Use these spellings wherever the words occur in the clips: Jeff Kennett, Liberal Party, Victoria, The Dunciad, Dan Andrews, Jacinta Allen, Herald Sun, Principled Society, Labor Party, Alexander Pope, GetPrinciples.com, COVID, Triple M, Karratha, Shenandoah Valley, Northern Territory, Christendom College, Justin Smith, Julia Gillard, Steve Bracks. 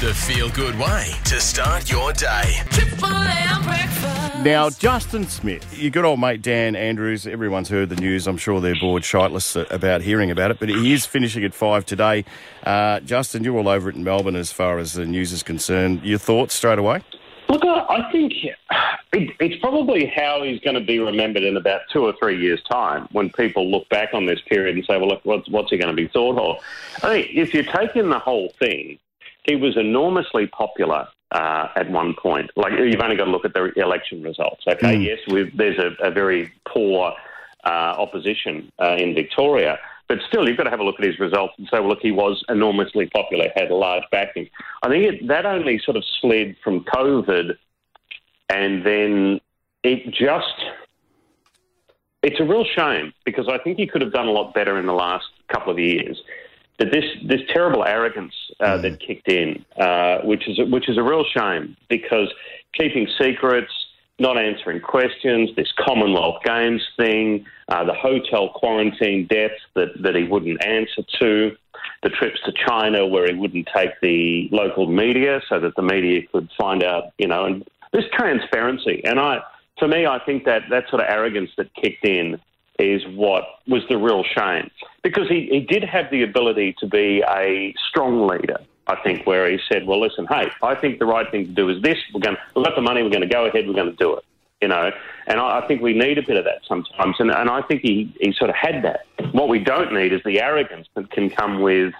The feel-good way to start your day. Triple M breakfast. Now, Justin Smith, your good old mate Dan Andrews, everyone's heard the news. I'm sure they're bored shitless about hearing about it, but he is finishing at 5 today. Justin, you're all over it in Melbourne as far as the news is concerned. Your thoughts straight away? Look, I think it's probably how he's going to be remembered in about 2 or 3 years' time when people look back on this period and say, well, look, what's he going to be thought of? I mean, if you take in the whole thing, he was enormously popular at one point. Like, you've only got to look at the election results. Okay, Yes, there's a very poor opposition in Victoria. But still, you've got to have a look at his results and say, well, look, he was enormously popular, had a large backing. I think that only sort of slid from COVID, and then it's a real shame because I think he could have done a lot better in the last couple of years. But this terrible arrogance that kicked in, which is a real shame because keeping secrets, not answering questions, this Commonwealth Games thing, the hotel quarantine debts that he wouldn't answer to, the trips to China where he wouldn't take the local media so that the media could find out, you know, and this transparency. And I think that sort of arrogance that kicked in is what was the real shame. Because he did have the ability to be a strong leader, I think, where he said, well, listen, hey, I think the right thing to do is this. We've got the money, we're going to go ahead, we're going to do it, you know. And I think we need a bit of that sometimes. And I think he sort of had that. What we don't need is the arrogance that can come with,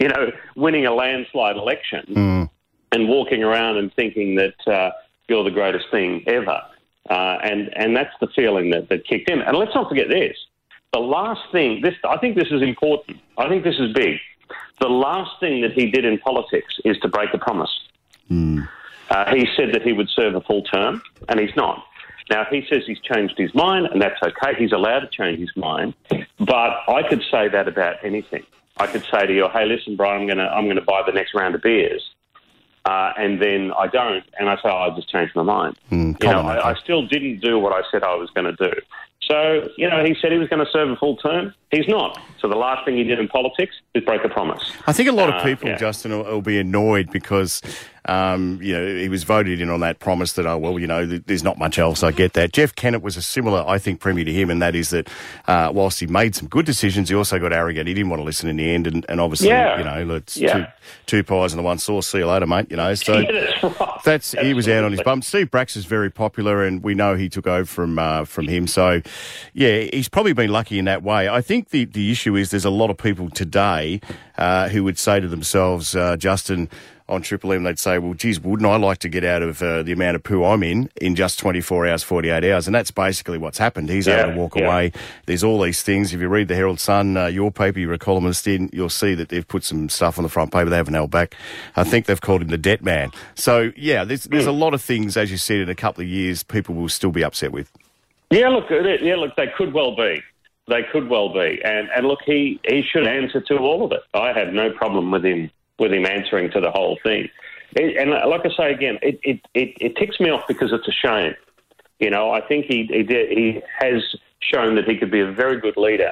you know, winning a landslide election and walking around and thinking that you're the greatest thing ever. And that's the feeling that kicked in. And let's not forget this. The last thing, I think this is important. I think this is big. The last thing that he did in politics is to break a promise. He said that he would serve a full term, and he's not. Now, he says he's changed his mind, and that's okay. He's allowed to change his mind. But I could say that about anything. I could say to you, hey, listen, Brian, I'm going to buy the next round of beers. And then I don't, and I say, I just changed my mind. You know, I still didn't do what I said I was going to do. So, you know, he said he was going to serve a full term. He's not. So the last thing he did in politics is break a promise. I think a lot of people, Justin, will be annoyed because, you know, he was voted in on that promise that, oh, well, you know, there's not much else. I get that. Jeff Kennett was a similar, I think, premier to him, and that is that whilst he made some good decisions, he also got arrogant. He didn't want to listen in the end, and obviously, you know, it's two pies and the one sauce. See you later, mate, you know. So he was out on his bum. Steve Bracks is very popular, and we know he took over from him. So, yeah, he's probably been lucky in that way. I think the issue is there's a lot of people today who would say to themselves, Justin, on Triple M, they'd say, well, geez, wouldn't I like to get out of the amount of poo I'm in just 24 hours, 48 hours? And that's basically what's happened. He's able to walk away. There's all these things. If you read the Herald Sun, your paper, you're a columnist in, you'll see that they've put some stuff on the front paper they haven't held back. I think they've called him the debt man. So, yeah, there's a lot of things, as you said, in a couple of years people will still be upset with. Yeah, look, they could well be. They could well be. And look, he should answer to all of it. I have no problem with him answering to the whole thing. And like I say again, it ticks me off because it's a shame. You know, I think he has shown that he could be a very good leader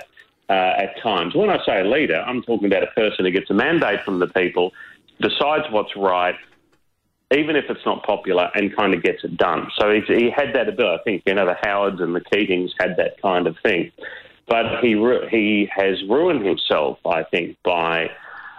at times. When I say leader, I'm talking about a person who gets a mandate from the people, decides what's right, even if it's not popular, and kind of gets it done. So he had that ability. I think, you know, the Howards and the Keatings had that kind of thing. But he has ruined himself, I think, by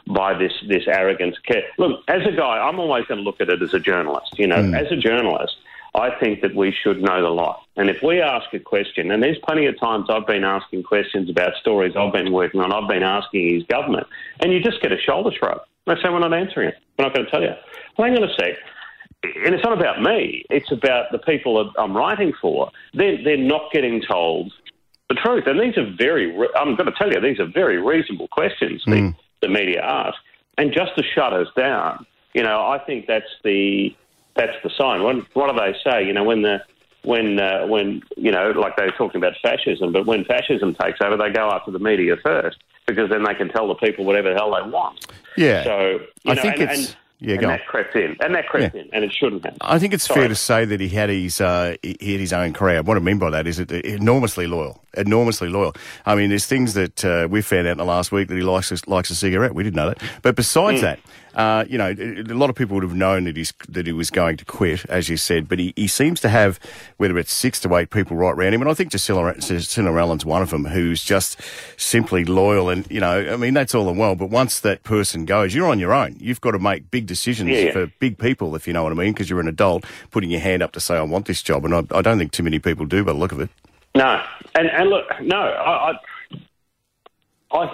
this arrogance. Look, as a guy, I'm always going to look at it as a journalist. You know, as a journalist, I think that we should know the lot. And if we ask a question, and there's plenty of times I've been asking questions about stories I've been working on, I've been asking his government, and you just get a shoulder shrug. They say, we're not answering it. We're not going to tell you. Well, hang on a sec. And it's not about me. It's about the people that I'm writing for. They're not getting told the truth. And these are I'm going to tell you, these are very reasonable questions the media ask. And just to shut us down, you know, I think that's the sign. What do they say? You know, when you know, like they were talking about fascism, but when fascism takes over, they go after the media first because then they can tell the people whatever the hell they want. Yeah. So, you know, I think that crept in. And that crept in, and it shouldn't have. I think it's fair to say that he had his own crowd. What I mean by that is that enormously loyal. enormously loyal. I mean, there's things that we found out in the last week that he likes a cigarette. We didn't know that. But besides that, you know, a lot of people would have known that he was going to quit, as you said, but he seems to have, whether it's 6 to 8 people right around him, and I think Jacinta Allen's one of them, who's just simply loyal. And, you know, I mean, that's all and well, but once that person goes, you're on your own. You've got to make big decisions for big people, if you know what I mean, because you're an adult putting your hand up to say, I want this job, and I don't think too many people do by the look of it. No. And look, no,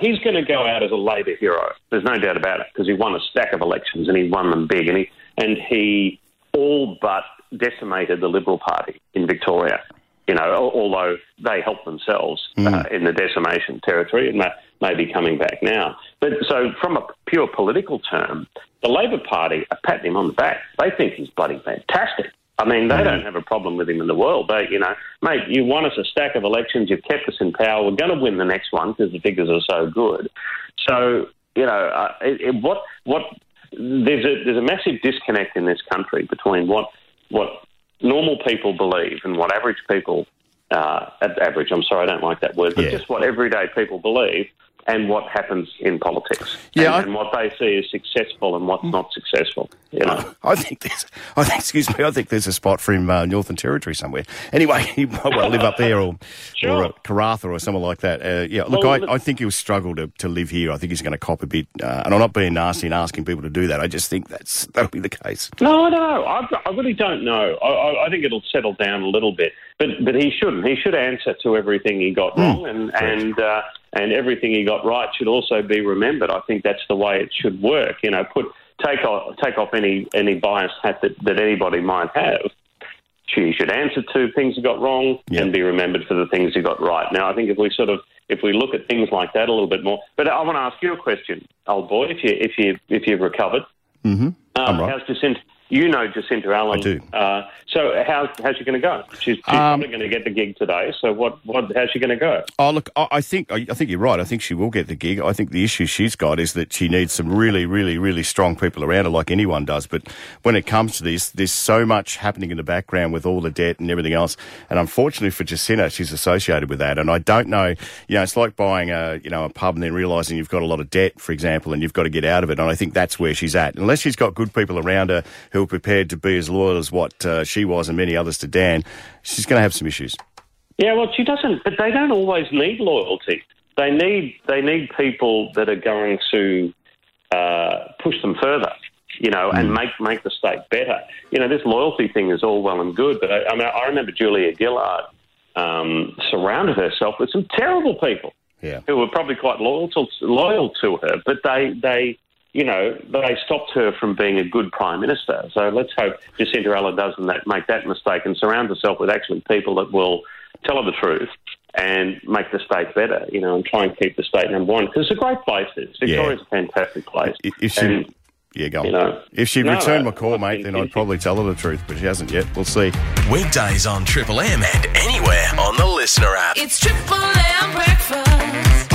he's going to go out as a Labor hero. There's no doubt about it, because he won a stack of elections and he won them big, and he all but decimated the Liberal Party in Victoria. You know, although they helped themselves in the decimation territory, and that may be coming back now. But so, from a pure political term, the Labor Party are patting him on the back. They think he's bloody fantastic. I mean, they don't have a problem with him in the world. They, you know, mate, you won us a stack of elections, you've kept us in power, we're going to win the next one because the figures are so good. So, you know, there's a massive disconnect in this country between what normal people believe and what average people, I'm sorry, I don't like that word, but just what everyday people believe and what happens in politics, and what they see is successful and what's not successful. You know, I think there's a spot for him in Northern Territory somewhere. Anyway, he might well live up there, or Karratha or somewhere like that. I think he'll struggle to live here. I think he's going to cop a bit, and I'm not being nasty and asking people to do that. I just think that'll be the case. No, I don't know. I really don't know. I think it'll settle down a little bit, but he shouldn't. He should answer to everything he got wrong, and everything he got right should also be remembered. I think that's the way it should work. You know, take off any biased hat that anybody might have. She should answer to things he got wrong and be remembered for the things he got right. Now, I think if we look at things like that a little bit more. But I want to ask you a question, old boy. If you've recovered, I'm right. How's Jacinta? You know Jacinta Allen. I do. So how's she going to go? She's probably going to get the gig today. So how's she going to go? Oh, look, I think you're right. I think she will get the gig. I think the issue she's got is that she needs some really, really, really strong people around her, like anyone does. But when it comes to this, there's so much happening in the background with all the debt and everything else. And unfortunately for Jacinta, she's associated with that. And I don't know, you know, it's like buying a pub and then realising you've got a lot of debt, for example, and you've got to get out of it. And I think that's where she's at. Unless she's got good people around her who prepared to be as loyal as what she was and many others to Dan, she's going to have some issues. Yeah, well, she doesn't, but they don't always need loyalty. They need people that are going to push them further, you know, and make the state better. You know, this loyalty thing is all well and good, but I remember Julia Gillard surrounded herself with some terrible people who were probably quite loyal to her, but they you know, they stopped her from being a good Prime Minister. So let's hope Jacinta Allen doesn't make that mistake and surround herself with actually people that will tell her the truth and make the state better, you know, and try and keep the state number one. Because it's a great place, this. Victoria's a fantastic place. If she returned my call, mate, then I'd probably tell her the truth, but she hasn't yet. We'll see. Weekdays on Triple M and anywhere on the Listener app. It's Triple M Breakfast.